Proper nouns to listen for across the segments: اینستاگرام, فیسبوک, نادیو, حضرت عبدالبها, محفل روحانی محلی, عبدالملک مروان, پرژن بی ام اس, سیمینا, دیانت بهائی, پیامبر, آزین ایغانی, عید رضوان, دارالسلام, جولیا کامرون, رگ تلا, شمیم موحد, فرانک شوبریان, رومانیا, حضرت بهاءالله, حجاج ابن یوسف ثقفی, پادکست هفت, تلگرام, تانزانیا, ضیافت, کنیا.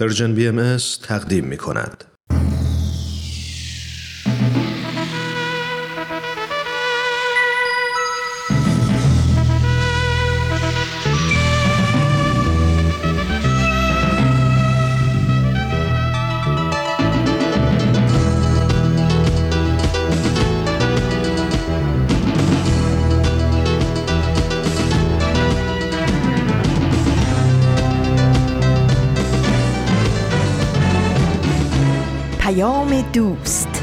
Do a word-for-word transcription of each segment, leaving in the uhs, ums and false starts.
پرژن بی ام اس تقدیم می کند. دوست،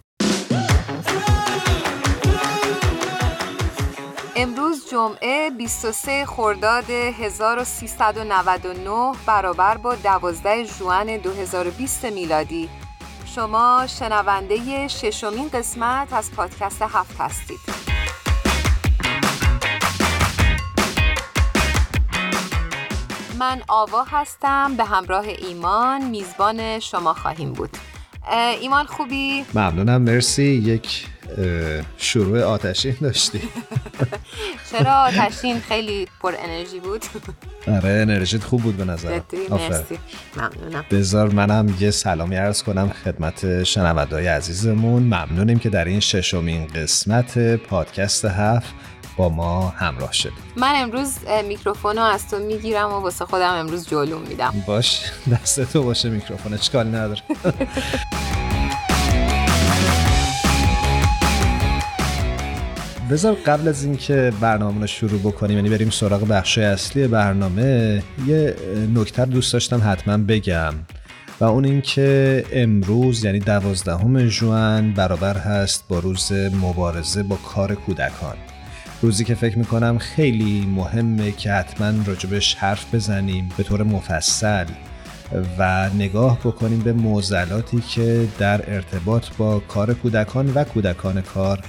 امروز جمعه بیست و سه خرداد هزار و سیصد و نود و نه برابر با دوازده ژوئن دو هزار و بیست میلادی، شما شنونده ششمین قسمت از پادکست هفت هستید. من آوا هستم، به همراه ایمان میزبان شما خواهیم بود. ایمان خوبی؟ ممنونم، مرسی. یک شروع آتشین داشتی. چرا آتشین؟ خیلی پر انرژی بود. آره انرژیت خوب بود به نظرم. مرسی، ممنونم. بذار منم یه سلامی عرض کنم خدمت شنونده‌های عزیزمون. ممنونیم که در این ششمین قسمت پادکست هفت با ما همراه شدید. من امروز میکروفونو از تو میگیرم و واسه خودم امروز جلوم میدم. باش، دست تو باشه میکروفون، اشکالی نداره. بذار قبل از این که برنامه رو شروع بکنیم، یعنی بریم سراغ بخشای اصلی برنامه، یه نکته دوست داشتم حتما بگم و اون این که امروز یعنی دوازدهم ژوئن برابر هست با روز مبارزه با کار کودکان، روزی که فکر میکنم خیلی مهمه که حتما راجبش حرف بزنیم به طور مفصل و نگاه بکنیم به معضلاتی که در ارتباط با کار کودکان و کودکان کار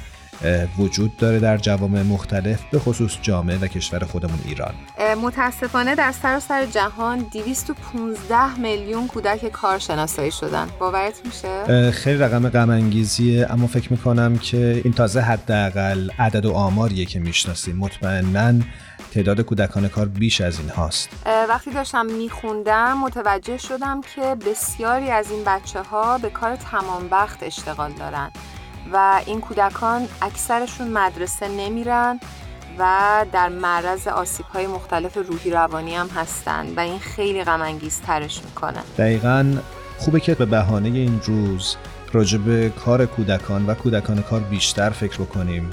وجود داره در جوامع مختلف، به خصوص جامعه و کشور خودمون ایران. متاسفانه در سراسر جهان دویست و پانزده میلیون کودک کار شناسایی شدن. باورت میشه؟ خیلی رقم غم انگیزیه، اما فکر میکنم که این تازه حداقل عدد و آماریه که میشناسیم. مطمئناً تعداد کودکان کار بیش از این هاست. وقتی داشتم میخوندم متوجه شدم که بسیاری از این بچه ها به کار تمام وقت اشتغال دارن و این کودکان اکثرشون مدرسه نمیرن و در معرض آسیب‌های مختلف روحی روانی هم هستن و این خیلی غم انگیزترش میکنه. دقیقاً. خوبه که به بهانه این روز راجع به کار کودکان و کودکان کار بیشتر فکر بکنیم.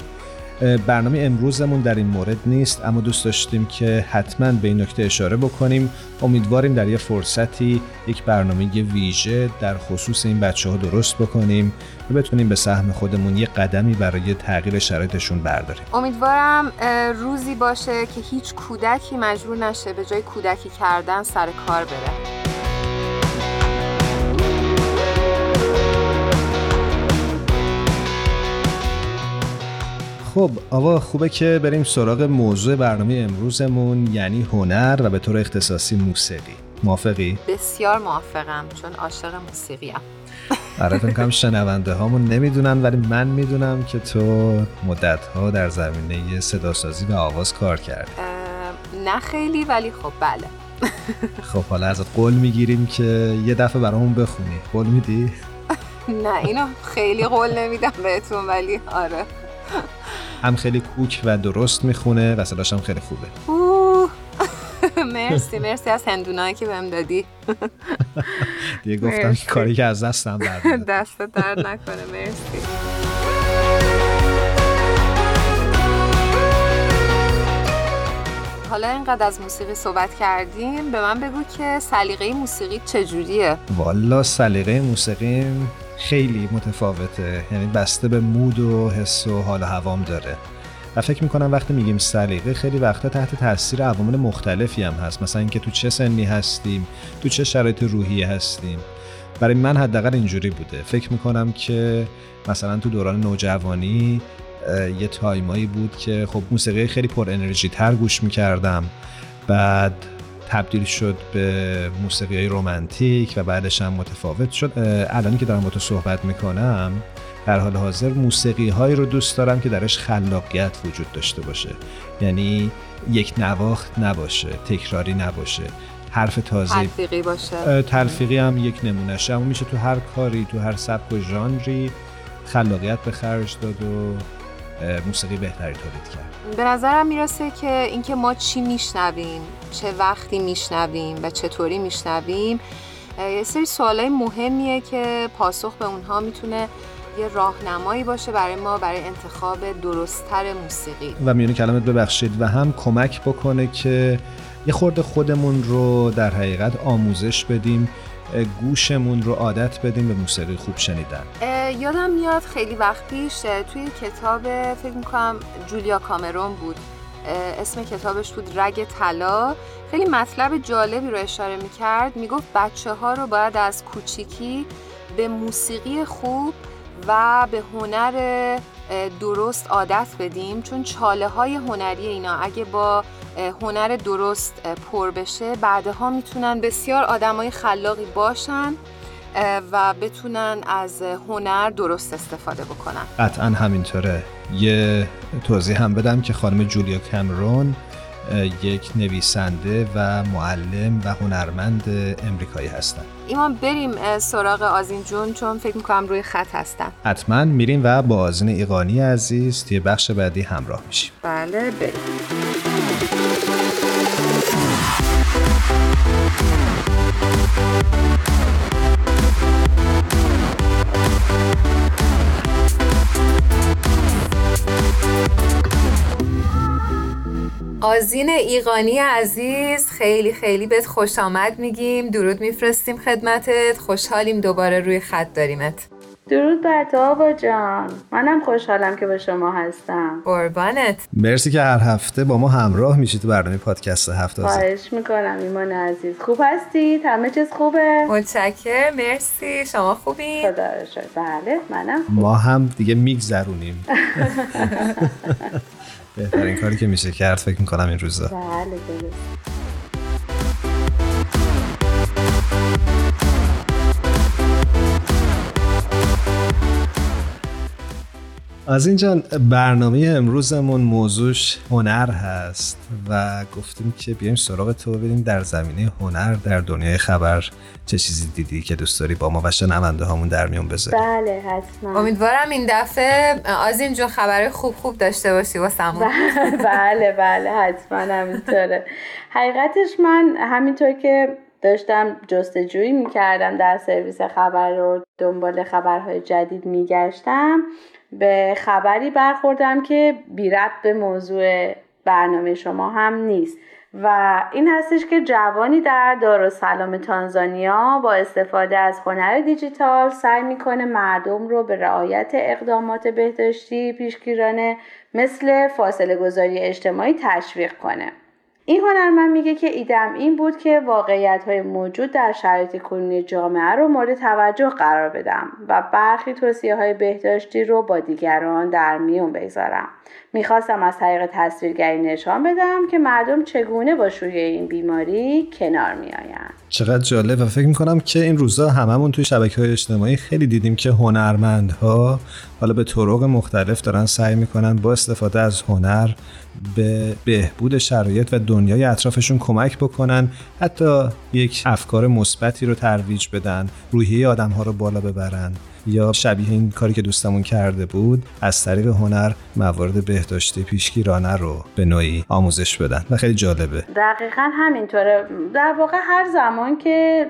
برنامه امروزمون در این مورد نیست، اما دوست داشتیم که حتما به این نکته اشاره بکنیم. امیدواریم در یه فرصتی یک برنامه ویژه در خصوص این بچه‌ها درست بکنیم و بتونیم به سهم خودمون یه قدمی برای تغییر شرایطشون برداریم. امیدوارم روزی باشه که هیچ کودکی مجبور نشه به جای کودکی کردن سر کار بره. خب آوا، خوبه که بریم سراغ موضوع برنامه امروزمون، یعنی هنر و به طور اختصاصی موسیقی. موافقی؟ بسیار موافقم، چون عاشق موسیقیم. آره، فکر کنم شنونده هامون نمیدونن ولی من میدونم که تو مدت‌ها در زمینه صداسازی و آواز کار کردی. نه خیلی، ولی خب بله. خب حالا ازت قول میگیریم که یه دفعه برامون بخونی. قول میدی؟ نه اینو خیلی قول نمیدم بهتون، ولی آره. هم خیلی کوک و درست میخونه و صداش هم خیلی خوبه. اوه مرسی مرسی از هندونایی که بهم دادی. دیگه گفتم کاری که از دستم برمیاد. دست درد نکنه. مرسی. حالا اینقدر از موسیقی صحبت کردیم، به من بگو که سلیقه موسیقی چجوریه؟ والا سلیقه موسیقی خیلی متفاوته، یعنی بسته به مود و حس و حال و هوام داره و فکر میکنم وقتی میگیم سلیقه خیلی وقتا تحت تاثیر عوامل مختلفی هم هست، مثلا اینکه تو چه سنی هستیم، تو چه شرایط روحی هستیم. برای من حداقل اینجوری بوده. فکر میکنم که مثلا تو دوران نوجوانی یه تایمایی بود که خب موسیقی خیلی پر انرژی تر گوش میکردم، بعد تبدیل شد به موسیقیای رمانتیک و بعدش هم متفاوت شد. الانی که دارم با تو صحبت میکنم در حال حاضر موسیقی هایی رو دوست دارم که درش خلاقیت وجود داشته باشه، یعنی یک نواخت نباشه، تکراری نباشه، حرف تازه تلفیقی باشه. تلفیقی هم یک نمونه‌شه، اما میشه تو هر کاری، تو هر سبک و ژانری خلاقیت به خرج داد و موسیقی بهتری تولید کرد. به نظرم میرسه که اینکه ما چی میشنویم، چه وقتی میشنویم و چطوری میشنویم، یه سری سوالای مهمیه که پاسخ به اونها میتونه یه راهنمایی باشه برای ما برای انتخاب درست‌تر موسیقی و میونه کلامت ببخشید و هم کمک بکنه که یه خورده خودمون رو در حقیقت آموزش بدیم، گوشمون رو عادت بدیم به موسیقی خوب شنیدن. یادم میاد خیلی وقت پیش توی کتاب فکر میکنم جولیا کامرون بود، اسم کتابش بود رگ تلا، خیلی مطلب جالبی رو اشاره میکرد. میگفت بچه ها رو باید از کوچیکی به موسیقی خوب و به هنر درست عادت بدیم، چون چاله های هنری اینا اگه با هنر درست پر بشه بعدها میتونن بسیار آدمای خلاقی باشن و بتونن از هنر درست استفاده بکنن. قطعا همینطوره. یه توضیح هم بدم که خانم جولیا کامرون یک نویسنده و معلم و هنرمند امریکایی هستن. ایمان بریم سراغ آزین جون چون فکر میکنم روی خط هستن. حتما میریم و با آزین ایغانی عزیز توی بخش بعدی همراه میشیم. بله بریم. آزین ایغانی عزیز، خیلی خیلی بهت خوش آمد میگیم، درود میفرستیم خدمتت، خوشحالیم دوباره روی خط داریمت. درود بر تو آوا جان، منم خوشحالم که با شما هستم. قربانت، مرسی که هر هفته با ما همراه میشید تو برنامه پادکست هفت. خواهش میکنم ایمان عزیز، خوب هستید؟ همه چیز خوبه؟ متشکرم، مرسی. شما خوبید؟ خدا رو شکر، بله منم خوب. ما هم دیگه میگذرونیم. بهترین کاری که میشه کرد فکر میکنم این روزا. بله بله. از اینجا برنامه امروزمون موضوعش هنر هست و گفتیم که بیایم سراغ تو ببینیم در زمینه هنر در دنیای خبر چه چیزی دیدی که دوست داری با ما و شنونده هامون در میون بذاری. بله حتما. امیدوارم این دفعه از اینجا خبر خوب خوب داشته باشی واسمون. بله بله حتما همینطوره. حقیقتش من همینطور که داشتم جستجویی میکردم در سرویس خبر رو دنبال خبرهای جدید میگشتم، به خبری برخوردم که بی ربط به موضوع برنامه شما هم نیست و این هستش که جوانی در دارالسلام تانزانیا با استفاده از هنر دیجیتال سعی میکنه مردم رو به رعایت اقدامات بهداشتی پیشگیرانه مثل فاصله گذاری اجتماعی تشویق کنه. این هنرمند میگه که ایدم این بود که واقعیت‌های موجود در شرایط کنونی جامعه رو مورد توجه قرار بدم و برخی توصیه‌های بهداشتی رو با دیگران در میون بگذارم. میخواستم از طریق تصویرگری نشان بدم که مردم چگونه با شیوع این بیماری کنار میآیند. چقدر جالب و فکر میکنم که این روزا هممون توی شبکه‌های اجتماعی خیلی دیدیم که هنرمندها حالا به طرق مختلف دارن سعی میکنن با استفاده از هنر به بهبود شرایط و دنیای اطرافشون کمک بکنن، حتی یک افکار مثبتی رو ترویج بدن، روحیه آدم‌ها رو بالا ببرن یا شبیه این کاری که دوستمون کرده بود از طریق هنر موارد بهداشتی پیشگیرانه رو به نوعی آموزش بدن و خیلی جالبه. دقیقاً همینطوره. در واقع هر زمان که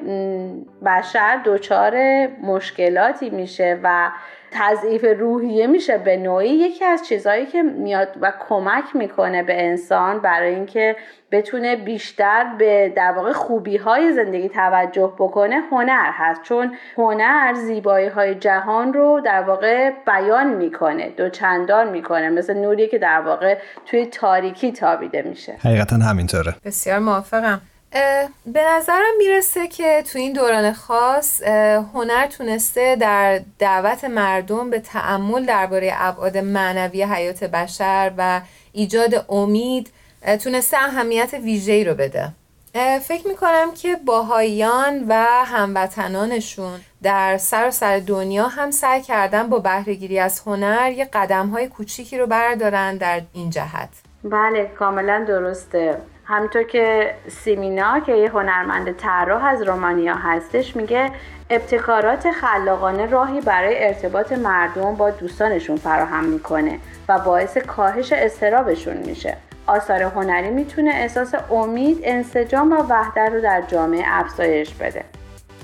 بشر دچار مشکلاتی میشه و تضعیف روحیه میشه به نوعی، یکی از چیزهایی که میاد و کمک میکنه به انسان برای اینکه بتونه بیشتر به در واقع خوبی‌های زندگی توجه بکنه هنر هست، چون هنر زیبایی‌های جهان رو در واقع بیان میکنه، دوچندان میکنه، مثل نوری که در واقع توی تاریکی تابیده میشه. حقیقتا همینطوره، بسیار موافقم. به نظرم میرسه که تو این دوران خاص هنر تونسته در دعوت مردم به تأمل درباره ابعاد معنوی حیات بشر و ایجاد امید تونسته اهمیت ویژه‌ای رو بده. فکر میکنم که باهائیان و هموطنانشون در سراسر دنیا هم سعی کردن با بهره‌گیری از هنر یه قدم‌های کوچیکی رو بردارن در این جهت. بله کاملا درسته. همینطور که سیمینا که یه هنرمند طراح از رومانیا هستش میگه ابتکارات خلاقانه راهی برای ارتباط مردم با دوستانشون فراهم میکنه و باعث کاهش اضطرابشون میشه. آثار هنری میتونه احساس امید، انسجام و وحدت رو در جامعه افزایش بده.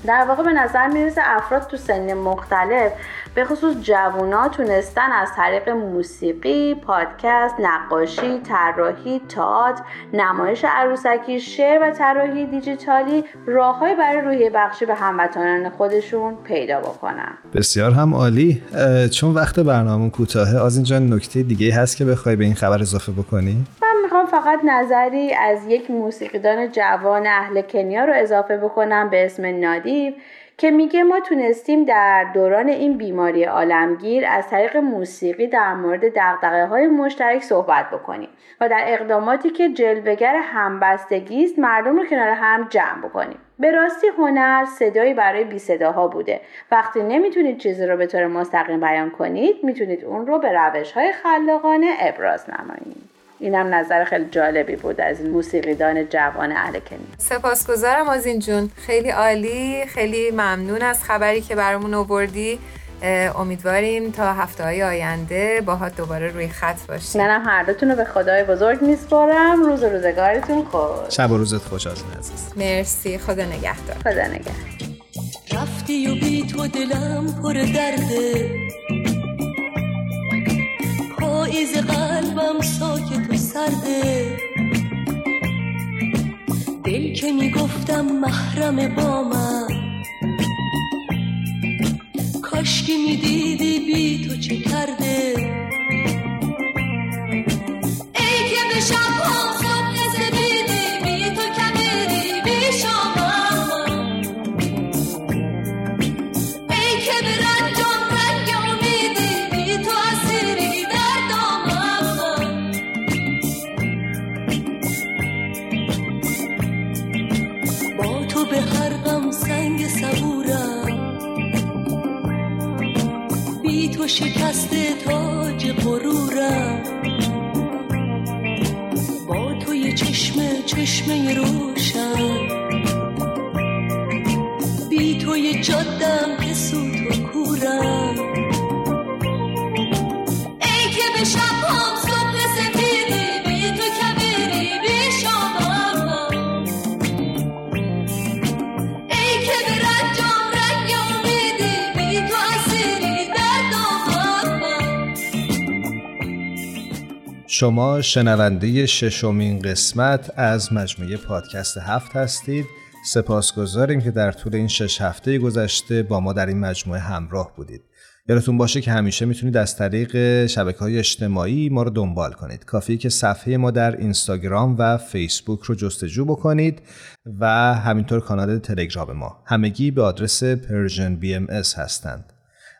در واقع به نظر میرسه افراد تو سن مختلف به خصوص جوونا تونستن از طریق موسیقی، پادکست، نقاشی، طراحی، تئاتر، نمایش عروسکی، شعر و طراحی دیجیتالی راه‌های برای روحیه بخشی به هموطنان خودشون پیدا بکنن. بسیار هم عالی. چون وقت برنامه کوتاهه، آزین جان نکته دیگه هست که بخوای به این خبر اضافه بکنی؟ میخوام فقط نظری از یک موسیقیدان جوان اهل کنیا رو اضافه بکنم به اسم نادیو که میگه ما تونستیم در دوران این بیماری عالمگیر از طریق موسیقی در مورد دغدغه‌های مشترک صحبت بکنیم و در اقداماتی که جلوه‌گر همبستگی است مردم رو کنار هم جمع بکنیم. به راستی هنر صدایی برای بی صداها بوده. وقتی نمیتونید چیزی رو به طور مستقیم بیان کنید، میتونید اون رو به روش‌های خلاقانه ابراز نمایید. اینم نظر خیلی جالبی بود از این موسیقیدان جوان اهل کنیا. سپاسگزارم آزین جون، خیلی عالی، خیلی ممنون از خبری که برامون آوردی. امیدواریم تا هفته‌های آینده باهات دوباره روی خط باشیم. منم هر دوتون رو به خدای بزرگ میسپارم. روز و روزگارتون خوش. شب و روزت خوش آزین عزیز. مرسی، خدا نگهدار. خدا نگهدار. رفتی و بی تو دلم پر درده، پاییز قلبم ساکت و سرده، دل که میگفتم محرم با من، کاشکی میدیدی بی تو چه کرده، ای که به شبها صبح زدیدی بی تو کبیدی بی شامم، ای که به رنجام سنگ صبورم، بی تو شکسته تاج غرورم، با تو یه چشمه چشمه روشن، بی تو یه جادم که سوت و کورم، ای که به شبها شما شنونده ششمین قسمت از مجموعه پادکست هفت هستید. سپاسگزاریم که در طول این شش هفته گذشته با ما در این مجموعه همراه بودید. یادتون باشه که همیشه میتونید از طریق شبکه‌های اجتماعی ما رو دنبال کنید. کافیه که صفحه ما در اینستاگرام و فیسبوک رو جستجو بکنید و همینطور کانال تلگرام ما. همگی به آدرس پرژن بی ام اس هستند.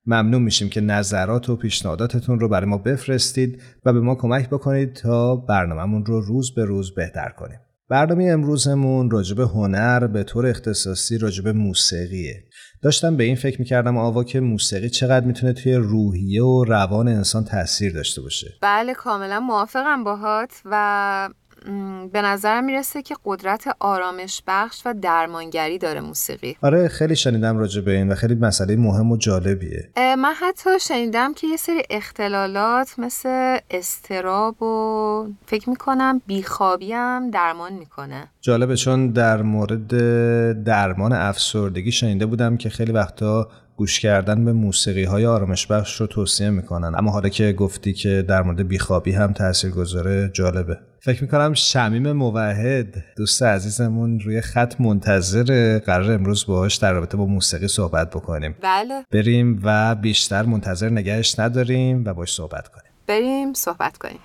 ممنون میشیم که نظرات و پیشنهاداتتون رو برای ما بفرستید و به ما کمک بکنید تا برنامه‌مون رو روز به روز بهتر کنیم. برنامه امروزمون راجب هنر به طور اختصاصی راجب موسیقیه. داشتم به این فکر میکردم آوا که موسیقی چقدر میتونه توی روحیه و روان انسان تأثیر داشته باشه. بله کاملا موافقم باهات و به نظرم میرسه که قدرت آرامش بخش و درمانگری داره موسیقی. آره خیلی شنیدم راجع به این و خیلی مسئله مهم و جالبیه. من حتی شنیدم که یه سری اختلالات مثل استراب و فکر میکنم بیخوابی هم درمان میکنه. جالبه چون در مورد درمان افسردگی شنیده بودم که خیلی وقتا گوش کردن به موسیقی‌های آرامش بخش رو توصیه میکنن، اما حالا که گفتی که در مورد بیخوابی هم تاثیرگذاره جالبه. فکر میکنم شمیم موحد دوست عزیزمون روی خط منتظر، قرار امروز باهاش در رابطه با موسیقی صحبت بکنیم. بله بریم و بیشتر منتظر نگهش نداریم و باش صحبت کنیم. بریم صحبت کنیم.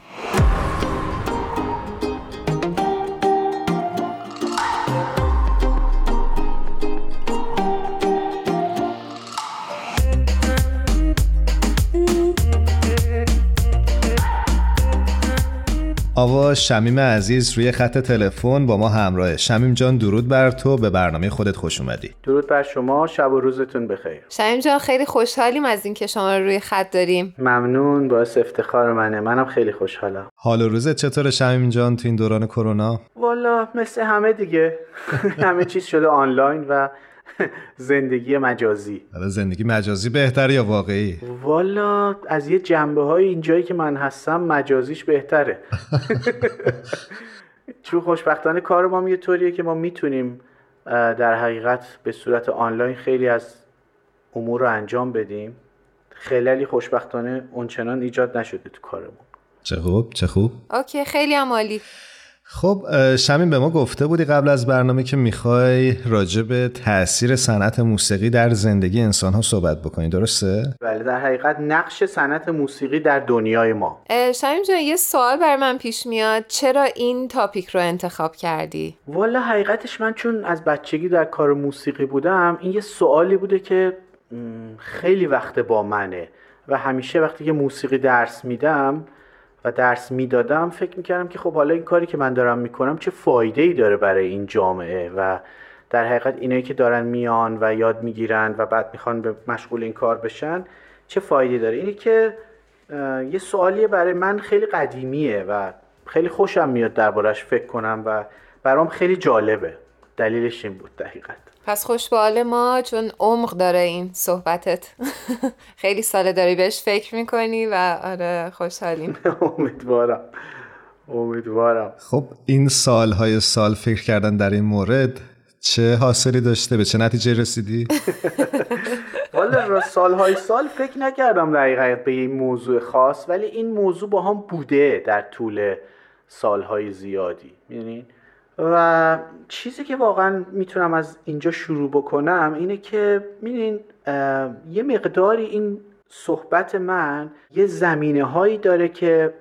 آوا شمیم عزیز روی خط تلفن با ما همراهه. شمیم جان درود بر تو، به برنامه خودت خوش اومدی. درود بر شما، شب و روزتون بخیر. شمیم جان خیلی خوشحالیم از اینکه شما رو روی خط داریم. ممنون، باعث افتخار منه. منم خیلی خوشحالم. حال و روزت چطوره شمیم جان تو این دوران کرونا؟ والا مثل همه دیگه، همه چیز شده آنلاین و زندگی مجازی. حالا زندگی مجازی بهتره یا واقعی؟ والا از یه جنبه های اینجایی که من هستم مجازیش بهتره، چون خوشبختانه کار ما یه طوریه که ما میتونیم در حقیقت به صورت آنلاین خیلی از امور رو انجام بدیم. خلالی خوشبختانه اونچنان ایجاد نشده تو کارمون. چه خوب چه خوب. اوکی خیلی عالی. خب شمیم به ما گفته بودی قبل از برنامه که میخوای راجع به تأثیر صنعت موسیقی در زندگی انسان ها صحبت بکنی، درسته؟ بله، در حقیقت نقش صنعت موسیقی در دنیای ما. شمیم جان یه سوال بر من پیش میاد، چرا این تاپیک رو انتخاب کردی؟ والا حقیقتش من چون از بچگی در کار موسیقی بودم، این یه سوالی بوده که خیلی وقت با منه و همیشه وقتی که موسیقی درس میدم و درس میدادم فکر میکردم که خب حالا این کاری که من دارم میکنم چه فایده‌ای داره برای این جامعه و در حقیقت اینایی که دارن میان و یاد میگیرن و بعد میخوان به مشغول این کار بشن چه فایده‌ای داره. اینی که یه سوالیه برای من خیلی قدیمیه و خیلی خوشم میاد دربارش فکر کنم و برام خیلی جالبه. دلیلش این بود دقیقاً. پس خوش به حال ما چون عمق داره این صحبتت. خیلی ساله داری بهش فکر میکنی و آره خوشحالیم. امیدوارم امیدوارم. خب این سالهای سال فکر کردن در این مورد چه حاصلی داشته؟ به چه نتیجه رسیدی؟ والا سالهای سال فکر نکردم دقیقاً به این موضوع خاص، ولی این موضوع با هم بوده در طول سالهای زیادی. میدونین؟ و چیزی که واقعا میتونم از اینجا شروع بکنم اینه که میدونین یه مقداری این صحبت من یه زمینه هایی داره که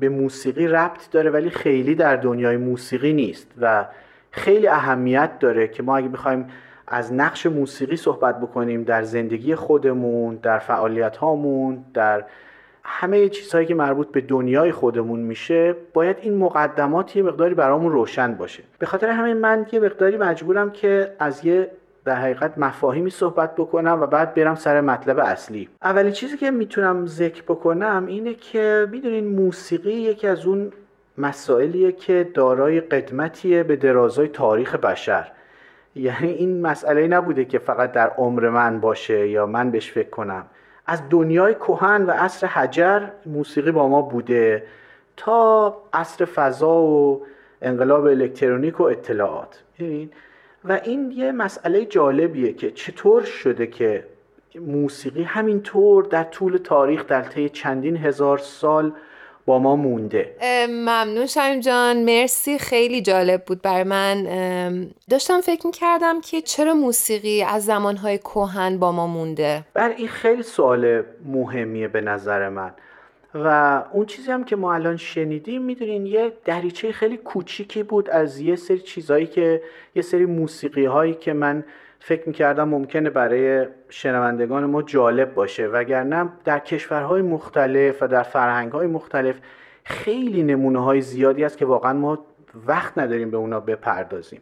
به موسیقی ربط داره ولی خیلی در دنیای موسیقی نیست و خیلی اهمیت داره که ما اگه بخوایم از نقش موسیقی صحبت بکنیم در زندگی خودمون، در فعالیت هامون، در همه چیزهایی که مربوط به دنیای خودمون میشه، باید این مقدمات یه مقداری برامون روشن باشه. به خاطر همین من یه مقداری مجبورم که از یه در حقیقت مفاهیمی صحبت بکنم و بعد برم سر مطلب اصلی. اولین چیزی که میتونم ذکر بکنم اینه که میدونین موسیقی یکی از اون مسائلیه که دارای قدمتیه به درازای تاریخ بشر. یعنی این مسئله نبوده که فقط در عمر من باشه یا من بهش فکر کنم. از دنیای کهن و عصر حجر موسیقی با ما بوده تا عصر فضا و انقلاب الکترونیک و اطلاعات. و این یه مسئله جالبیه که چطور شده که موسیقی همینطور در طول تاریخ در طی چندین هزار سال با ما مونده. ممنون شمیم جان، مرسی، خیلی جالب بود بر من. داشتم فکر میکردم که چرا موسیقی از زمانهای کهن با ما مونده. بله این خیلی سوال مهمیه به نظر من و اون چیزی هم که ما الان شنیدیم میدونین یه دریچه خیلی کوچیکی بود از یه سری چیزایی که یه سری موسیقی هایی که من فکر میکردم ممکنه برای شنوندگان ما جالب باشه، وگرنه در کشورهای مختلف و در فرهنگهای مختلف خیلی نمونه‌های زیادی هست که واقعا ما وقت نداریم به اونا بپردازیم.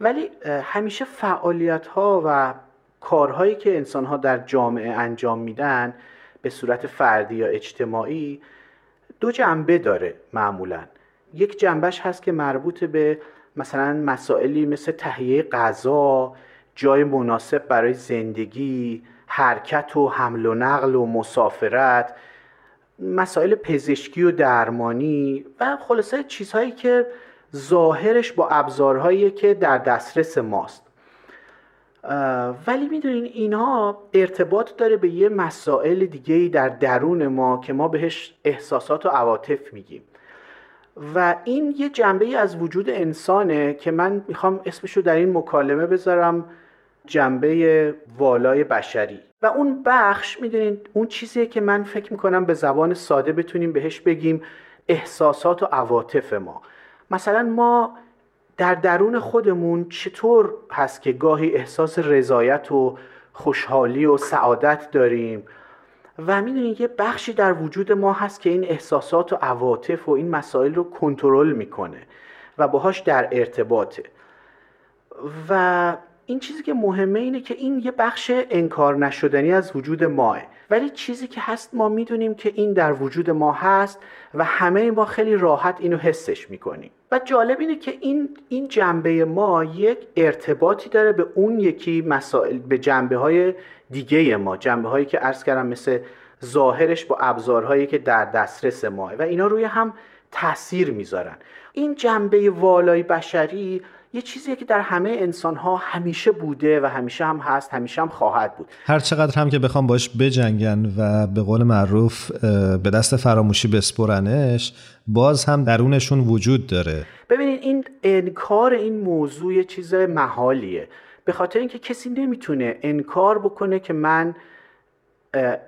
ولی همیشه فعالیت‌ها و کارهایی که انسان‌ها در جامعه انجام میدن به صورت فردی یا اجتماعی دو جنبه داره معمولاً. یک جنبهش هست که مربوط به مثلا مسائلی مثل تهیه غذا، جای مناسب برای زندگی، حرکت و حمل و نقل و مسافرت، مسائل پزشکی و درمانی و خلاصه چیزهایی که ظاهرش با ابزارهایی که در دسترس ماست. ولی میدونین اینها ارتباط داره به یه مسائل دیگه‌ای در درون ما که ما بهش احساسات و عواطف میگیم و این یه جنبه‌ای از وجود انسانه که من میخوام اسمشو در این مکالمه بذارم جنبه والای بشری. و اون بخش میدونین اون چیزیه که من فکر میکنم به زبان ساده بتونیم بهش بگیم احساسات و عواطف ما. مثلا ما در درون خودمون چطور هست که گاهی احساس رضایت و خوشحالی و سعادت داریم و میدونید یه بخشی در وجود ما هست که این احساسات و عواطف و این مسائل رو کنترل میکنه و باهاش در ارتباطه. و این چیزی که مهمه اینه که این یه بخش انکار نشدنی از وجود ماه، ولی چیزی که هست ما میدونیم که این در وجود ما هست و همه ما خیلی راحت اینو حسش میکنیم. و جالب اینه که این این جنبه ما یک ارتباطی داره به اون یکی مسائل، به جنبه‌های دیگه ما، جنبه‌هایی که عرض کردم مثل ظاهرش با ابزارهایی که در دسترس ماه و اینا روی هم تاثیر میذارن. این جنبه والای بشری یه چیزیه که در همه انسان‌ها همیشه بوده و همیشه هم هست، همیشه هم خواهد بود. هر چقدر هم که بخوام باش بجنگن و به قول معروف به دست فراموشی بسپرنش، باز هم درونشون وجود داره. ببینید این انکار این موضوع یه چیز محالیه، به خاطر اینکه کسی نمیتونه انکار بکنه که من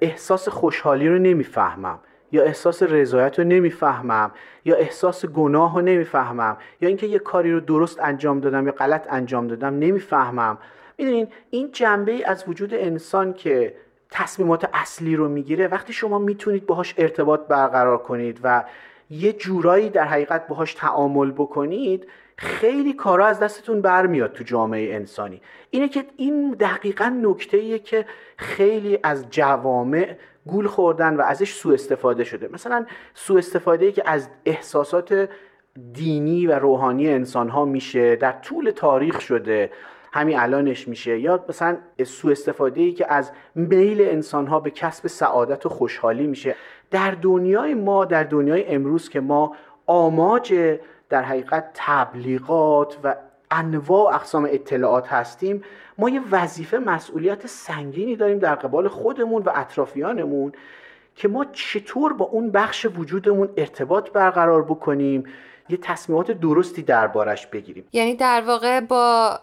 احساس خوشحالی رو نمیفهمم، یا احساس رضایت رو نمیفهمم، یا احساس گناه رو نمیفهمم، یا اینکه یه کاری رو درست انجام دادم یا غلط انجام دادم نمیفهمم. میدونین این جنبه از وجود انسان که تصمیمات اصلی رو میگیره، وقتی شما میتونید باهاش ارتباط برقرار کنید و یه جورایی در حقیقت باهاش تعامل بکنید، خیلی کارا از دستتون برمیاد تو جامعه انسانی. اینه که این دقیقاً نکته‌ایه که خیلی از جوامع گول خوردن و ازش سوء استفاده شده. مثلا سوء استفاده‌ای که از احساسات دینی و روحانی انسان‌ها میشه در طول تاریخ شده، همین الانش میشه. یا مثلا سوء استفاده‌ای که از میل انسان‌ها به کسب سعادت و خوشحالی میشه. در دنیای ما، در دنیای امروز که ما آماج در حقیقت تبلیغات و انواع اقسام اطلاعات هستیم، ما یه وظیفه، مسئولیت سنگینی داریم در قبال خودمون و اطرافیانمون که ما چطور با اون بخش وجودمون ارتباط برقرار بکنیم، یه تصمیمات درستی دربارش بگیریم. یعنی در واقع با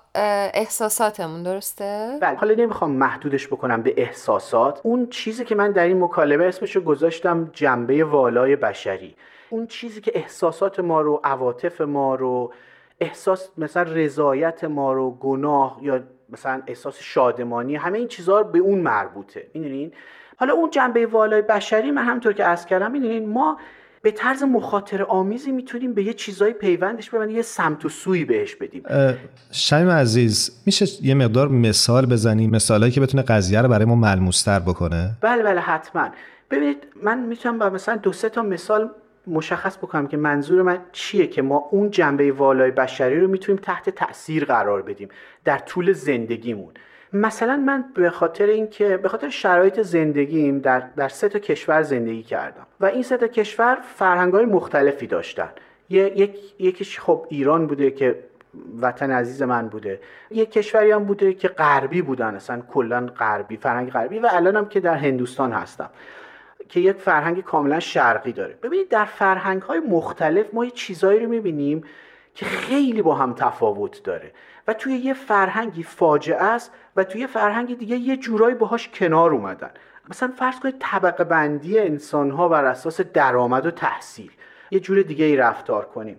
احساساتمون، درسته؟ بله. حالا نمیخوام محدودش بکنم به احساسات. اون چیزی که من در این مکالمه اسمشو گذاشتم جنبه والای بشری، اون چیزی که احساسات ما رو، عواطف ما رو، احساس مثلا رضایت ما رو، گناه یا مثلا احساس شادمانی، همه این چیزها به اون مربوطه. میدونین حالا اون جنبه والای بشری، من همونطور که عرض کردم، میدونین ما به طرز مخاطره آمیزی میتونیم به یه چیزای پیوندش ببندیم، یه سمت و سویی بهش بدیم. شمیم عزیز، میشه یه مقدار مثال بزنیم، مثالایی که بتونه قضیه رو برای ما ملموس‌تر بکنه؟ بله بله حتما. ببینید من میتونم با مثلا دو سه تا مثال مشخص بکنم که منظور من چیه، که ما اون جنبه والای بشری رو میتونیم تحت تأثیر قرار بدیم در طول زندگیمون. مثلا من به خاطر اینکه به خاطر شرایط زندگیم در در سه تا کشور زندگی کردم و این سه تا کشور فرهنگ‌های مختلفی داشتن. یک یکیش خب ایران بوده که وطن عزیز من بوده، یک کشوری هم بوده که غربی بودن، اصلا کلا غربی، فرهنگ غربی، و الانم که در هندوستان هستم که یک فرهنگ کاملا شرقی داره. ببینید در فرهنگ‌های مختلف ما یه چیزایی رو می‌بینیم که خیلی با هم تفاوت داره و توی یه فرهنگی فاجعه است و توی یه فرهنگ دیگه یه جورایی باهاش کنار اومدن. مثلا فرض کنید طبقه بندی انسان‌ها بر اساس درآمد و تحصیل، یه جور دیگه ای رفتار کنیم.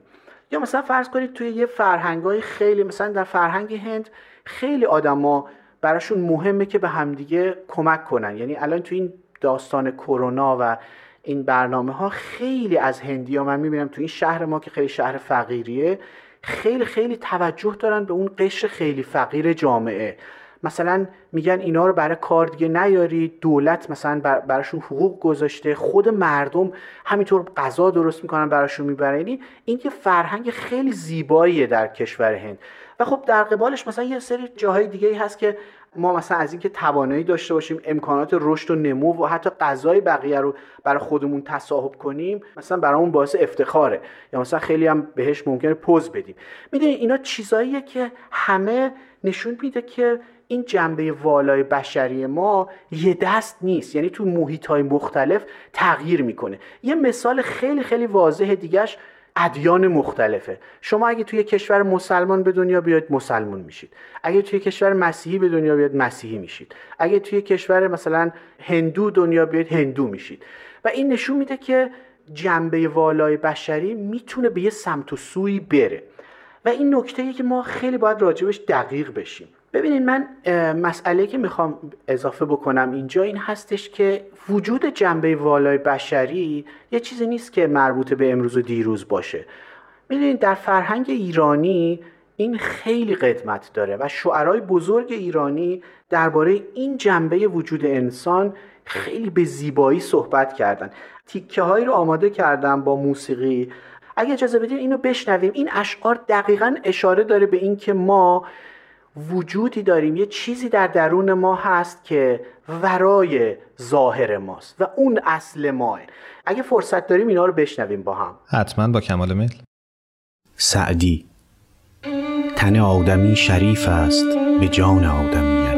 یا مثلا فرض کنید توی یه فرهنگ‌های خیلی، مثلا در فرهنگ هند خیلی آدما براشون مهمه که به همدیگه کمک کنن. یعنی الان توی این داستان کرونا و این برنامه ها خیلی از هندی‌ها من میبینم تو این شهر ما که خیلی شهر فقیریه، خیلی خیلی توجه دارن به اون قشر خیلی فقیر جامعه. مثلا میگن اینا رو برای کار دیگه نیارید، دولت مثلا براشون حقوق گذاشته، خود مردم همینطور غذا درست میکنن براشون میبرن. این یه فرهنگ خیلی زیباییه در کشور هند. و خب در قبالش مثلا یه سری جاهای دیگه‌ای هست که ما مثلا از اینکه توانایی داشته باشیم امکانات رشد و نمو و حتی غذای بقیه رو برای خودمون تصاحب کنیم، مثلا برامون باعث افتخاره، یا مثلا خیلی هم بهش ممکنه پوز بدیم. میدونید اینا چیزاییه که همه نشون میده که این جنبه والای بشری ما یه دست نیست، یعنی تو محیط‌های مختلف تغییر میکنه. یه مثال خیلی خیلی واضح دیگه‌اش ادیان مختلفه. شما اگه توی کشور مسلمان به دنیا بیاید مسلمان میشید، اگه توی کشور مسیحی به دنیا بیاید مسیحی میشید، اگه توی کشور مثلا هندو دنیا بیاید هندو میشید. و این نشون میده که جنبه والای بشری میتونه به یه سمت و سویی بره و این نکته‌ای که ما خیلی باید راجبش دقیق بشیم. ببینین من مسئله که میخوام اضافه بکنم اینجا این هستش که وجود جنبه والای بشری یه چیزی نیست که مربوط به امروز و دیروز باشه. میدونین در فرهنگ ایرانی این خیلی قدمت داره و شعرهای بزرگ ایرانی درباره این جنبه وجود انسان خیلی به زیبایی صحبت کردن. تیکه هایی رو آماده کردم با موسیقی، اگه اجازه بدین اینو بشنویم. این اشعار دقیقاً اشاره داره به این که ما وجودی داریم، یه چیزی در درون ما هست که ورای ظاهر ماست و اون اصل ماه. اگه فرصت داریم اینا رو بشنویم با هم. حتما، با کمال میل. سعدی: تن آدمی شریف است به جان آدمیت،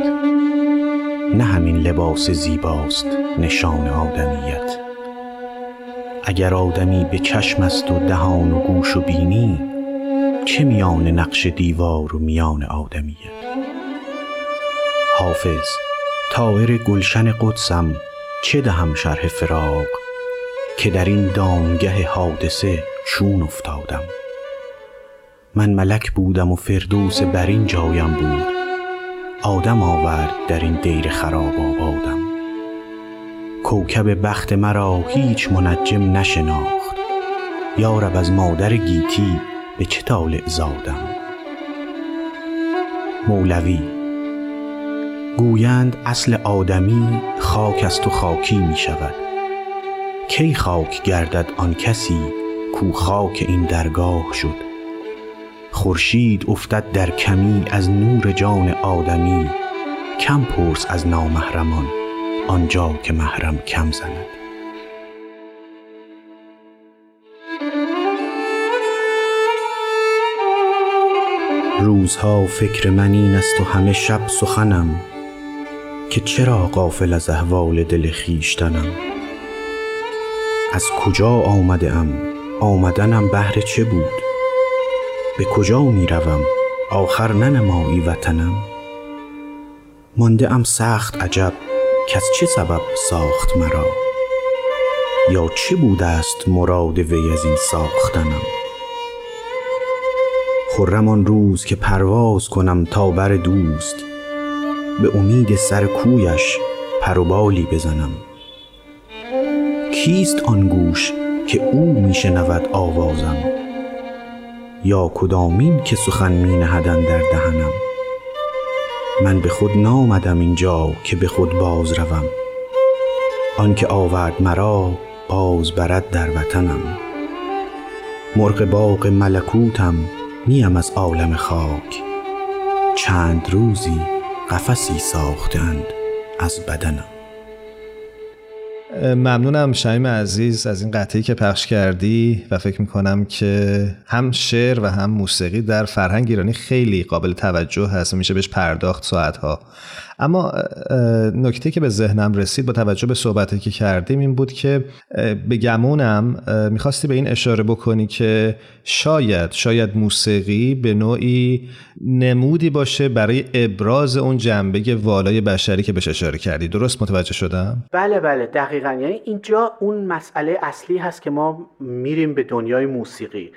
نه همین لباس زیباست نشان آدمیت. اگر آدمی به چشم است و دهان و گوش و بینی، چه میان نقش دیوار و میان آدمیت. حافظ: طاهر گلشن قدسم چه دهم شرح فراق، که در این دامگه حادثه چون افتادم. من ملک بودم و فردوس بر این جایم بود، آدم آورد در این دیر خراب آبادم. کوکب بخت مرا هیچ منجم نشناخت، یا رب از مادر گیتی به چه طالع زادم. مولوی: گویند اصل آدمی خاک است و خاکی می شود، کی خاک گردد آن کسی کو خاک این درگاه شد. خورشید افتد در کمی از نور جان آدمی، کم پرس از نامحرمان آنجا که محرم کم زند. روزها فکر من این است و همه شب سخنم، که چرا غافل از احوال دل خویشتنم. از کجا آمده ام، آمدنم بهر چه بود، به کجا می روم آخر ننمایی وطنم. مانده ام سخت عجب کز چه سبب ساخت مرا، یا چه بوده است مراد وی از این ساختنم. خرم آن روز که پرواز کنم تا بر دوست، به امید سر کویش پر و بالی بزنم. کیست آن گوش که او می شنود آوازم، یا کدامین که سخن می نهدن در دهنم. من به خود نامدم اینجا که به خود باز روم، آن که آورد مرا باز برد در وطنم. مرغ باغ ملکوتم نیم از عالم خاک، چند روزی قفسی ساختند از بدنم. ممنونم شمیم عزیز از این قطعی که پخش کردی و فکر میکنم که هم شعر و هم موسیقی در فرهنگ ایرانی خیلی قابل توجه هست و میشه بهش پرداخت ساعتها. اما نکته که به ذهنم رسید با توجه به صحبتی که کردیم این بود که به گمونم میخواستی به این اشاره بکنی که شاید شاید موسیقی به نوعی نمودی باشه برای ابراز اون جنبه والای بشری که بهش اشاره کردی. درست متوجه شدم؟ بله بله دقیقاً. یعنی اینجا اون مسئله اصلی هست که ما میریم به دنیای موسیقی.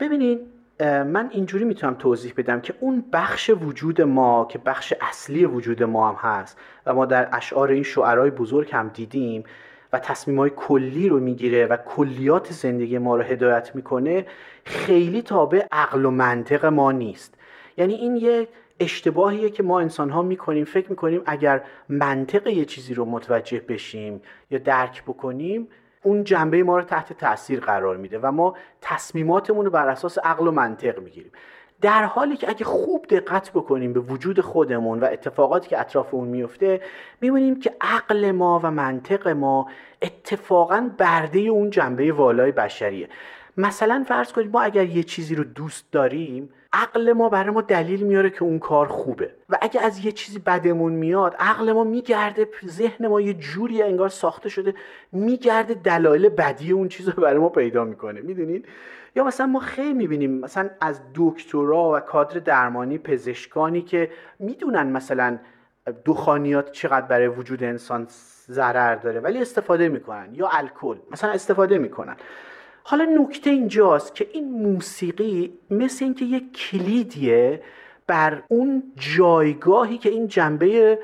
ببینین من اینجوری میتونم توضیح بدم که اون بخش وجود ما که بخش اصلی وجود ما هم هست و ما در اشعار این شعرهای بزرگ هم دیدیم و تصمیم‌های کلی رو میگیره و کلیات زندگی ما رو هدایت میکنه، خیلی تابع عقل و منطق ما نیست. یعنی این یه اشتباهیه که ما انسان‌ها میکنیم. فکر میکنیم اگر منطق یه چیزی رو متوجه بشیم یا درک بکنیم، اون جنبه ما رو تحت تأثیر قرار میده و ما تصمیماتمون رو بر اساس عقل و منطق میگیریم، در حالی که اگه خوب دقت بکنیم به وجود خودمون و اتفاقاتی که اطراف اون میفته، میبینیم که عقل ما و منطق ما اتفاقاً برده اون جنبه والای بشریه. مثلا فرض کنید ما اگر یه چیزی رو دوست داریم، عقل ما برای ما دلیل میاره که اون کار خوبه، و اگه از یه چیزی بدمون میاد، عقل ما میگرده، ذهن ما یه جوری انگار ساخته شده میگرده دلایل بدی اون چیز رو برای ما پیدا میکنه. میدونین؟ یا مثلا ما خیلی میبینیم مثلا از دکترا و کادر درمانی، پزشکانی که میدونن مثلا دخانیات چقدر برای وجود انسان ضرر داره ولی استفاده میکنن، یا الکل مثلا استفاده میکنن. حالا نکته اینجاست که این موسیقی مثل اینکه یک کلیدیه بر اون جایگاهی که این جنبه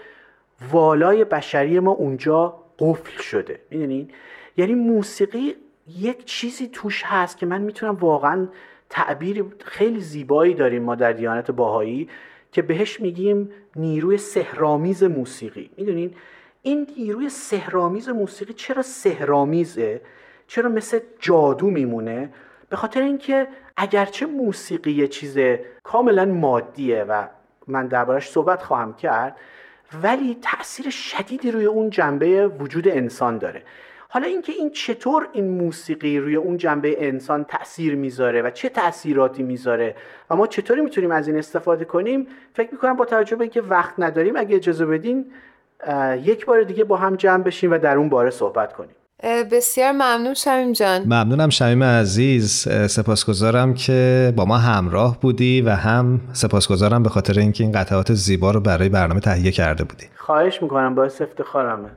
والای بشری ما اونجا قفل شده. میدونین؟ یعنی موسیقی یک چیزی توش هست که من میتونم واقعا تعبیر خیلی زیبایی داریم ما در دیانت بهائی که بهش میگیم نیروی سحرآمیز موسیقی. میدونین؟ این نیروی سحرآمیز موسیقی چرا سحرآمیزه؟ چرا مثل جادو میمونه؟ به خاطر اینکه اگرچه موسیقی یه چیز کاملا مادیه و من دربارش صحبت خواهم کرد، ولی تأثیر شدیدی روی اون جنبه وجود انسان داره. حالا اینکه این چطور این موسیقی روی اون جنبه انسان تأثیر میذاره و چه تأثیراتی میذاره و ما چطوری میتونیم از این استفاده کنیم، فکر میکنم با توجه به اینکه وقت نداریم اگه اجازه بدین یک بار دیگه با هم جمع بشیم و در اون باره صحبت کنیم. بسیار ممنون شمیم جان. ممنونم شمیم عزیز، سپاسگزارم که با ما همراه بودی و هم سپاسگزارم به خاطر اینکه این قطعات زیبا رو برای برنامه تهیه کرده بودی. خواهش میکنم، باعث افتخارمه.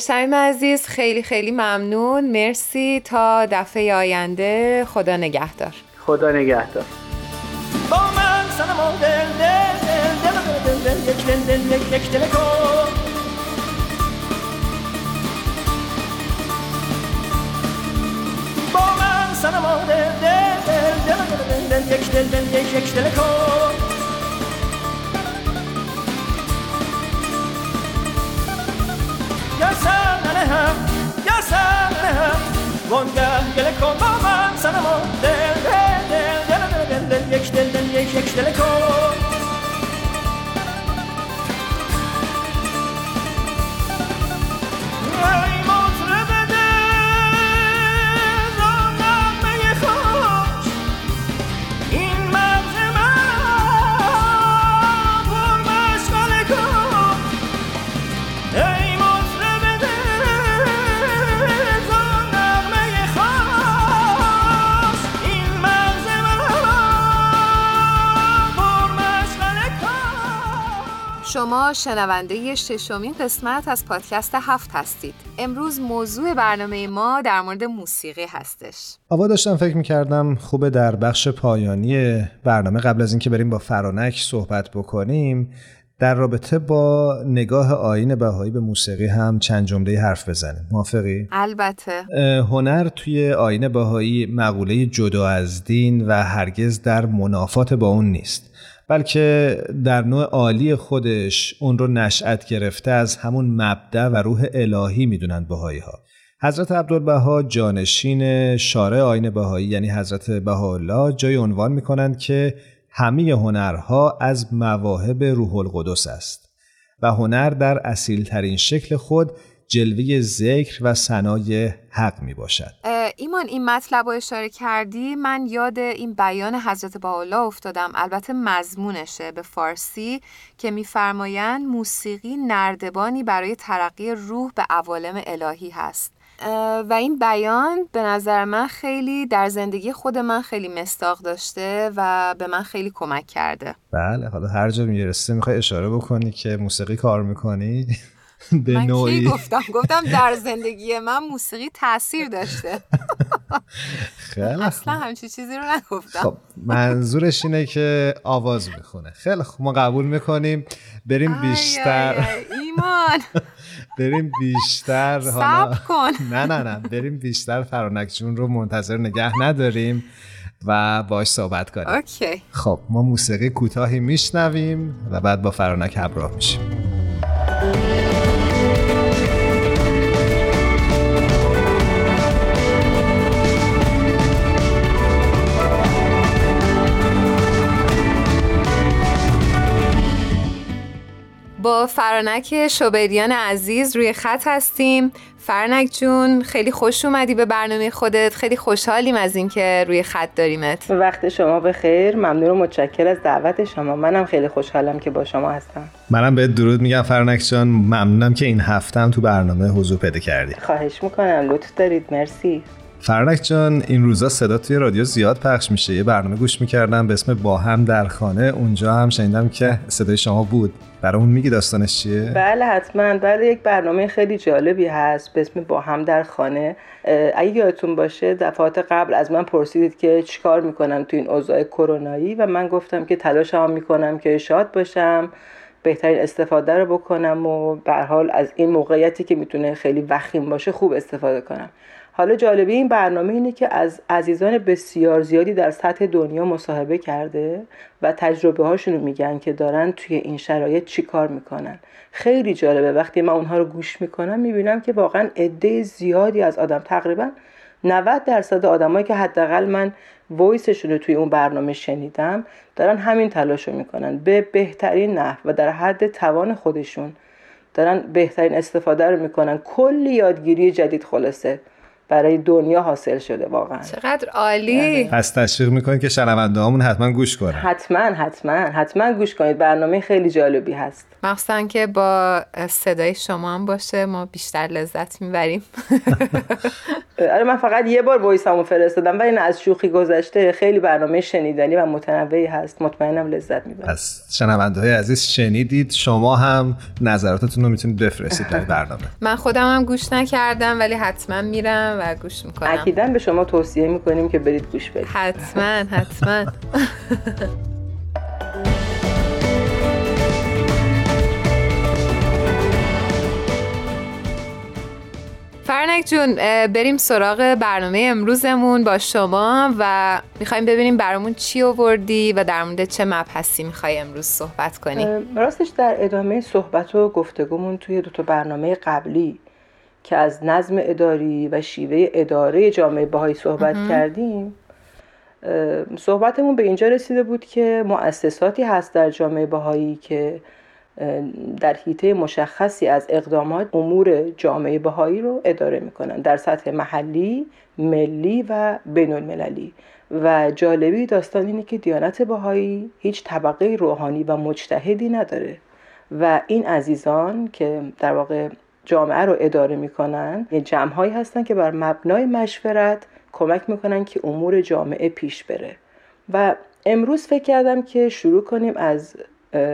شمیم عزیز خیلی خیلی ممنون، مرسی، تا دفعه آینده، خدا نگهدار. خدا نگهدار. با من سلام دل دل دل یک دل دل یک دل کو sana mal de de de de de de geçtel ben geçtel ko Ya sana ne ha ya sana ne ha vonga gele ko baban sana mal de de de de de geçtel ben geçtel ko شما شنونده ششمین قسمت از پادکست هفت هستید. امروز موضوع برنامه ما در مورد موسیقی هستش. آوا داشتم فکر می‌کردم خوبه در بخش پایانی برنامه قبل از اینکه بریم با فرانک صحبت بکنیم در رابطه با نگاه آیین بهایی به موسیقی هم چند جمله حرف بزنیم. موافقی؟ البته. هنر توی آیین بهایی مقوله جدا از دین و هرگز در منافات با اون نیست، بلکه در نوع عالی خودش اون رو نشأت گرفته از همون مبدأ و روح الهی میدونن بهایی‌ها. حضرت عبدالبها جانشین شارع آیین بهایی یعنی حضرت بهاءالله جای عنوان میکنند که همه هنرها از مواهب روح القدس است و هنر در اصیل ترین شکل خود جلوه ذکر و ثنای حق می باشد. ایمان این مطلب رو اشاره کردی، من یاد این بیان حضرت بهاءالله افتادم، البته مضمونشه به فارسی، که میفرمایند موسیقی نردبانی برای ترقی روح به عوالم الهی هست. و این بیان به نظر من خیلی در زندگی خود من خیلی مصداق داشته و به من خیلی کمک کرده. بله، حالا هر جا میرسی میخوای اشاره بکنی که موسیقی کار میکنی؟ من کی گفتم؟ گفتم در زندگی من موسیقی تأثیر داشته. اصلا همچی چیزی رو نگفتم. خب منظورش اینه که آواز میخونه. خیلی خب ما قبول میکنیم. بریم بیشتر. ایمان بریم بیشتر. حالا صبر کن. نه نه نه بریم بیشتر فرانک جون رو منتظر نگه نداریم و باهاش صحبت کنیم. اوکی. خب ما موسیقی کوتاهی میشنویم و بعد با فرانک همراه میشیم. با فرانک شوبریان عزیز روی خط هستیم. فرانک جون خیلی خوش اومدی به برنامه خودت، خیلی خوشحالیم از اینکه روی خط داریمت. وقت شما بخیر، ممنون و متشکر از دعوت شما. منم خیلی خوشحالم که با شما هستم. منم بهت درود میگم فرانک جان، ممنونم که این هفته هم تو برنامه حضور پیدا کردی. خواهش میکنم، لطف دارید، مرسی. فرنک جان، این روزا صدا توی رادیو زیاد پخش میشه. یه برنامه گوش میکردم به اسم با هم در خانه، اونجا هم شنیدم که صدای شما بود. برامون میگی داستانش چیه؟ بله حتما. بله، یک برنامه خیلی جالبی هست به اسم با هم در خانه. اگه یادتون باشه دفعات قبل از من پرسیدید که چیکار میکنم تو این اوضاع کرونایی و من گفتم که تلاشم میکنم که شاد باشم، بهترین استفاده رو بکنم و به هر حال از این موقعیتی که میتونه خیلی وخیم باشه خوب استفاده کنم. حالا جالبی این برنامه اینه که از عزیزان بسیار زیادی در سطح دنیا مصاحبه کرده و تجربه هاشون رو میگن که دارن توی این شرایط چی کار میکنن. خیلی جالبه، وقتی من اونها رو گوش میکنم میبینم که واقعا عده زیادی از آدم، تقریبا نود درصد آدمایی که حداقل من وایسشون رو توی اون برنامه شنیدم، دارن همین تلاشو میکنن به بهترین نحو و در حد توان خودشون دارن بهترین استفاده رو میکنن. کلی یادگیری جدید خلاصه برای دنیا حاصل شده. واقعا چقدر عالی. پس تشویق میکنید که شنونده هامون حتما گوش کنن. حتما حتما حتما گوش کنید، برنامه خیلی جالبی هست، مخصوصا که با صدای شما هم باشه، ما بیشتر لذت میبریم. آره، من فقط یه بار وایسامو فرستادم ولی نه، از شوخی گذشته خیلی برنامه شنیدنی و متنوعی هست، مطمئنم لذت میبرید. پس شنونده‌های عزیز شنیدید، شما هم نظراتتون رو میتونید بفرستید در برنامه. من خودم هم گوش نکردم ولی حتما میرم و گوش میکنم. اکیدن به شما توصیه میکنیم که برید گوش بدید. حتما حتما. فرنک جون، بریم سراغ برنامه امروزمون با شما و میخواییم ببینیم برامون چی آوردی و در مورد چه مبحثی میخوای امروز صحبت کنیم. راستش در ادامه صحبت و گفتگومون توی دوتا برنامه قبلی که از نظم اداری و شیوه اداره جامعه بهائی صحبت مهم. کردیم، صحبتمون به اینجا رسیده بود که مؤسساتی هست در جامعه بهائی که در حیطه مشخصی از اقدامات امور جامعه بهائی رو اداره میکنن در سطح محلی، ملی و بین المللی. و جالبی داستان اینه که دیانت بهائی هیچ طبقه روحانی و مجتهدی نداره و این عزیزان که در واقع جامعه رو اداره میکنن، یه جمع‌هایی هستن که بر مبنای مشورت کمک میکنن که امور جامعه پیش بره. و امروز فکر کردم که شروع کنیم از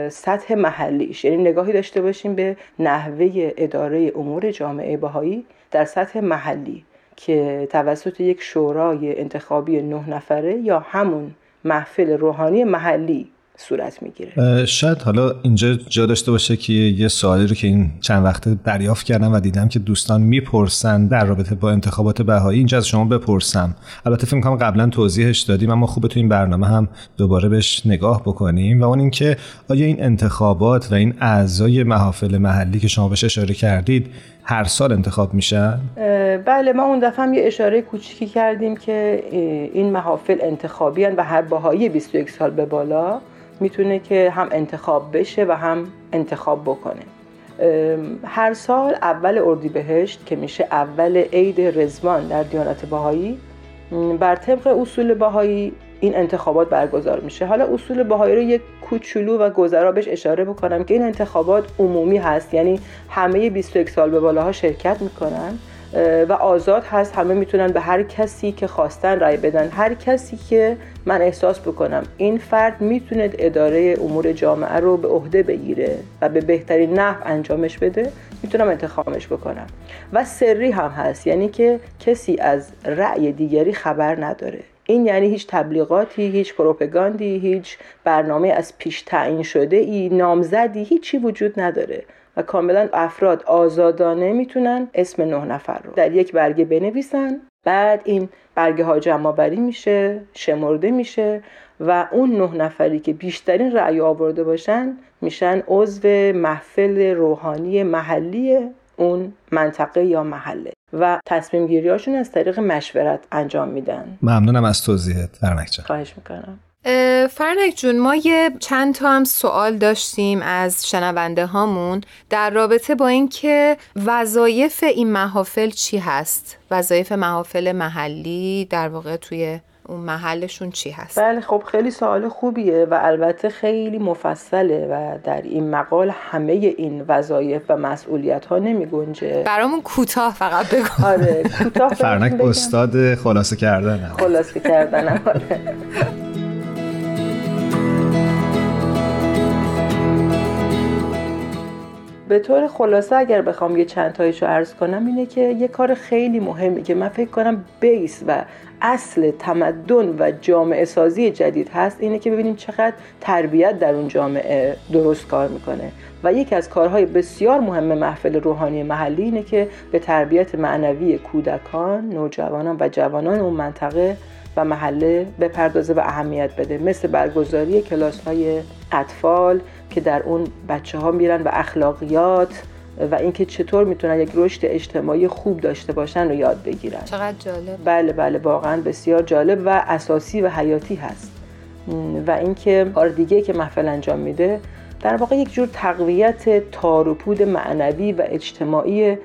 سطح محلیش، یعنی نگاهی داشته باشیم به نحوه اداره امور جامعه بهائی در سطح محلی که توسط یک شورای انتخابی نه نفره یا همون محفل روحانی محلی صورت میگیره. شاید حالا اینجا جا داشته باشه که یه سوالی رو که این چند وقته دریافت کردم و دیدم که دوستان میپرسن در رابطه با انتخابات بهایی، اینجا از شما بپرسم. البته فکر می‌کنم قبلا توضیحش دادیم اما خوبه تو این برنامه هم دوباره بهش نگاه بکنیم و اون این که آیا این انتخابات و این اعضای محافل محلی که شما بهش اشاره کردید هر سال انتخاب میشن؟ بله، ما اون دفعه هم یه اشاره کوچیکی کردیم که این محافل انتخابی هستند و هر بهایی بیست و یک سال به بالا میتونه که هم انتخاب بشه و هم انتخاب بکنه. هر سال اول اردیبهشت که میشه اول عید رضوان در دیانت بهائی، بر طبق اصول بهائی این انتخابات برگزار میشه. حالا اصول بهائی رو یک کوچولو و گذرا بهش اشاره بکنم که این انتخابات عمومی هست، یعنی همه بیست و یک سال به بالاها شرکت میکنن و آزاد هست، همه میتونن به هر کسی که خواستن رای بدن. هر کسی که من احساس بکنم این فرد میتونه اداره امور جامعه رو به عهده بگیره و به بهترین نحو انجامش بده، میتونم انتخابش بکنم. و سری هم هست، یعنی که کسی از رأی دیگری خبر نداره. این یعنی هیچ تبلیغاتی، هیچ پروپاگاندی، هیچ برنامه از پیش تعیین شده ای، نامزدی، هیچی وجود نداره و کاملا افراد آزادانه میتونن اسم نه نفر رو در یک برگه بنویسن. بعد این برگه ها جمع بری میشه، شمرده میشه و اون نه نفری که بیشترین رأی آورده باشن میشن عضو محفل روحانی محلی اون منطقه یا محله و تصمیم گیری هاشون از طریق مشورت انجام میدن. ممنونم از توضیحت فرنک جان. خواهش میکنم. فرنک جون، ما یه چند تا هم سوال داشتیم از شنونده هامون در رابطه با این که وظایف این محافل چی هست؟ وظایف محافل محلی در واقع توی اون محلشون چی هست؟ بله خب خیلی سوال خوبیه و البته خیلی مفصله و در این مقال همه این وظایف و مسئولیت ها نمی گنجه. برامون کوتاه فقط بگو. آره کوتاه. فرنک استاد خلاصه کردنم. خلاصه کردنم. آره. به طور خلاصه اگر بخوام یه چند تایشو عرض کنم اینه که یه کار خیلی مهمی که من فکر کنم بیس و اصل تمدن و جامعه سازی جدید هست اینه که ببینیم چقدر تربیت در اون جامعه درست کار میکنه و یکی از کارهای بسیار مهم محفل روحانی محلی اینه که به تربیت معنوی کودکان، نوجوانان و جوانان اون منطقه و محله بپردازه و اهمیت بده، مثل برگزاری کلاس‌های اطفال که در اون بچه‌ها میرن و اخلاقیات و اینکه چطور میتونن یک رشد اجتماعی خوب داشته باشن رو یاد بگیرن. چقدر جالب. بله بله واقعا بسیار جالب و اساسی و حیاتی هست. و اینکه کار دیگه که محفل انجام میده در واقع یک جور تقویت تار و پود معنوی و اجتماعی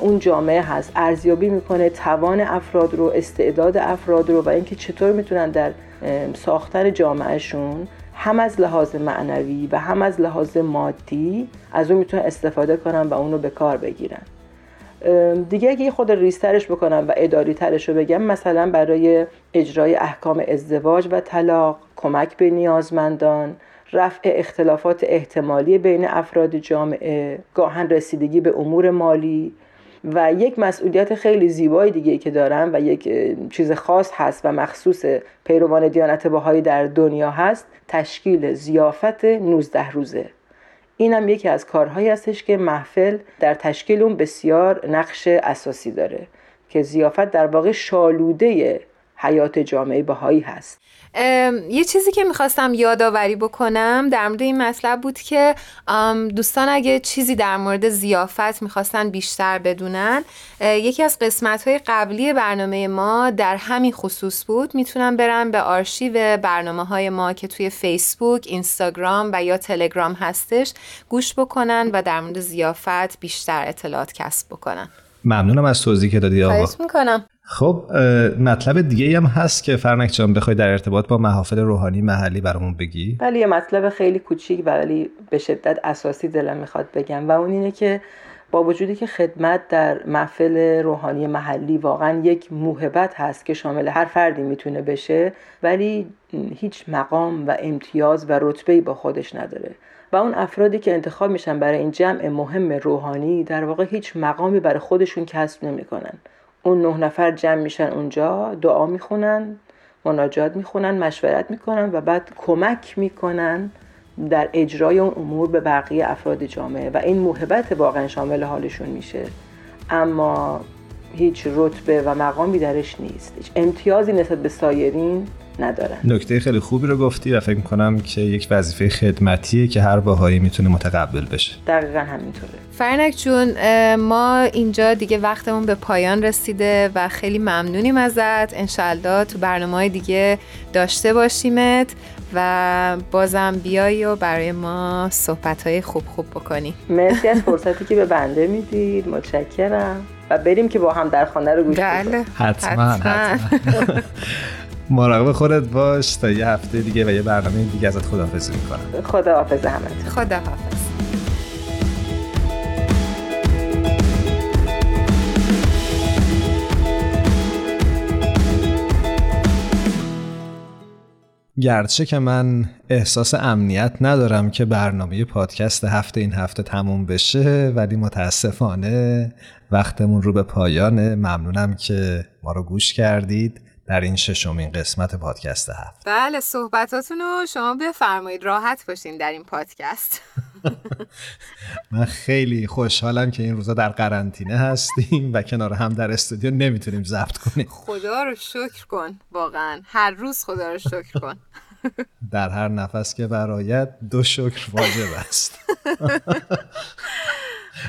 اون جامعه هست، ارزیابی میکنه توان افراد رو، استعداد افراد رو و اینکه چطور میتونن در ساختن جامعهشون هم از لحاظ معنوی و هم از لحاظ مادی از اون میتونن استفاده کنن و اون رو به کار بگیرن. دیگه اگه خود ریسترش بکنم و اداری ترش رو بگم، مثلا برای اجرای احکام ازدواج و طلاق، کمک به نیازمندان، رفع اختلافات احتمالی بین افراد جامعه، گاهن رسیدگی به امور مالی و یک مسئولیت خیلی زیبای دیگه که دارن و یک چیز خاص هست و مخصوص پیروان دیانت بهائی در دنیا هست، تشکیل ضیافت نوزده روزه. این هم یکی از کارهایی هستش که محفل در تشکیل اون بسیار نقش اساسی داره که ضیافت در واقع شالوده حیات جامعه بهائی هست. یه چیزی که میخواستم یادآوری بکنم در مورد این مطلب بود که دوستان اگه چیزی در مورد ضیافت میخواستن بیشتر بدونن، یکی از قسمت‌های قبلی برنامه ما در همین خصوص بود. میتونن برن به آرشیو برنامه‌های ما که توی فیسبوک، اینستاگرام و یا تلگرام هستش گوش بکنن و در مورد ضیافت بیشتر اطلاعات کسب بکنن. ممنونم از توضیحی که دادی آقا. خواهش میکنم. خب مطلب دیگه هم هست که فرنک جان بخوای در ارتباط با محافل روحانی محلی برامون بگی؟ بله یه مطلب خیلی کوچیک ولی به شدت اساسی دلم میخواد بگم و اون اینه که با وجودی که خدمت در محفل روحانی محلی واقعا یک موهبت هست که شامل هر فردی میتونه بشه، ولی هیچ مقام و امتیاز و رتبه‌ای با خودش نداره و اون افرادی که انتخاب میشن برای این جمع مهم روحانی در واقع هیچ مقامی برای خودشون کسب نمیکنن. اون نه نفر جمع میشن اونجا، دعا میخونن، مناجات میخونن، مشورت میکنن و بعد کمک میکنن در اجرای اون امور به بقیه افراد جامعه و این موهبت واقعا شامل حالشون میشه، اما هیچ رتبه و مقامی درش نیست، هیچ امتیازی نسبت به سایرین ندارن. نکته خیلی خوبی رو گفتی و فکر می‌کنم که یک وظیفه خدمتیه که هر بهایی میتونه متقبل بشه. دقیقاً همینطوره. فرنک جون ما اینجا دیگه وقتمون به پایان رسیده و خیلی ممنونیم ازت. انشالله تو برنامه‌های دیگه داشته باشیمت و بازم بیایی و برای ما صحبت‌های خوب خوب بکنی. مرسی از فرصتی که به بنده میدید. متشکرم. و بریم که با هم در خانه رو گوش بدیم. حتماً حتماً. مراقب خودت باش تا یه هفته دیگه و یه برنامه دیگه ازت خداحافظی میکنم. خداحافظ همتون. خداحافظ. گرچه که من احساس امنیت ندارم که برنامه پادکست هفته این هفته تموم بشه، ولی متاسفانه وقتمون رو به پایانه. ممنونم که ما رو گوش کردید در این ششمین قسمت پادکست هفت. بله صحبتاتون رو شما بفرمایید، راحت باشین در این پادکست. من خیلی خوشحالم که این روزا در قرنطینه هستیم و کنار هم در استودیو نمیتونیم ضبط کنیم. خدا رو شکر کن واقعا، هر روز خدا رو شکر کن. در هر نفس که برایت دو شکر واجب است.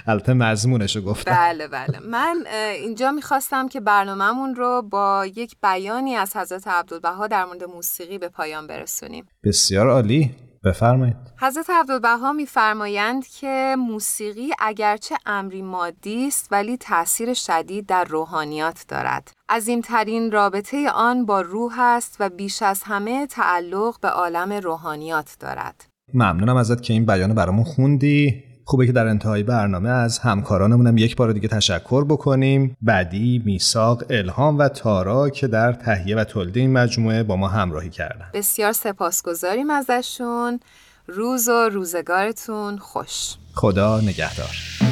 البته مضمونشو گفتم. بله بله من اینجا میخواستم که برنامه‌مون رو با یک بیانی از حضرت عبدالبها در مورد موسیقی به پایان برسونیم. بسیار عالی. بفرمایید. حضرت عبدالبها می‌فرمایند که موسیقی اگرچه امری مادی است ولی تأثیر شدید در روحانیات دارد. عظیم‌ترین رابطه آن با روح است و بیش از همه تعلق به عالم روحانیات دارد. ممنونم ازت که این بیانو برامون خوندی. خوبه که در انتهای برنامه از همکارانمونم یک بار دیگه تشکر بکنیم. بدی، میثاق، الهام و تارا که در تهیه و تولید این مجموعه با ما همراهی کردن. بسیار سپاسگزاریم ازشون. روز و روزگارتون خوش. خدا نگهدار.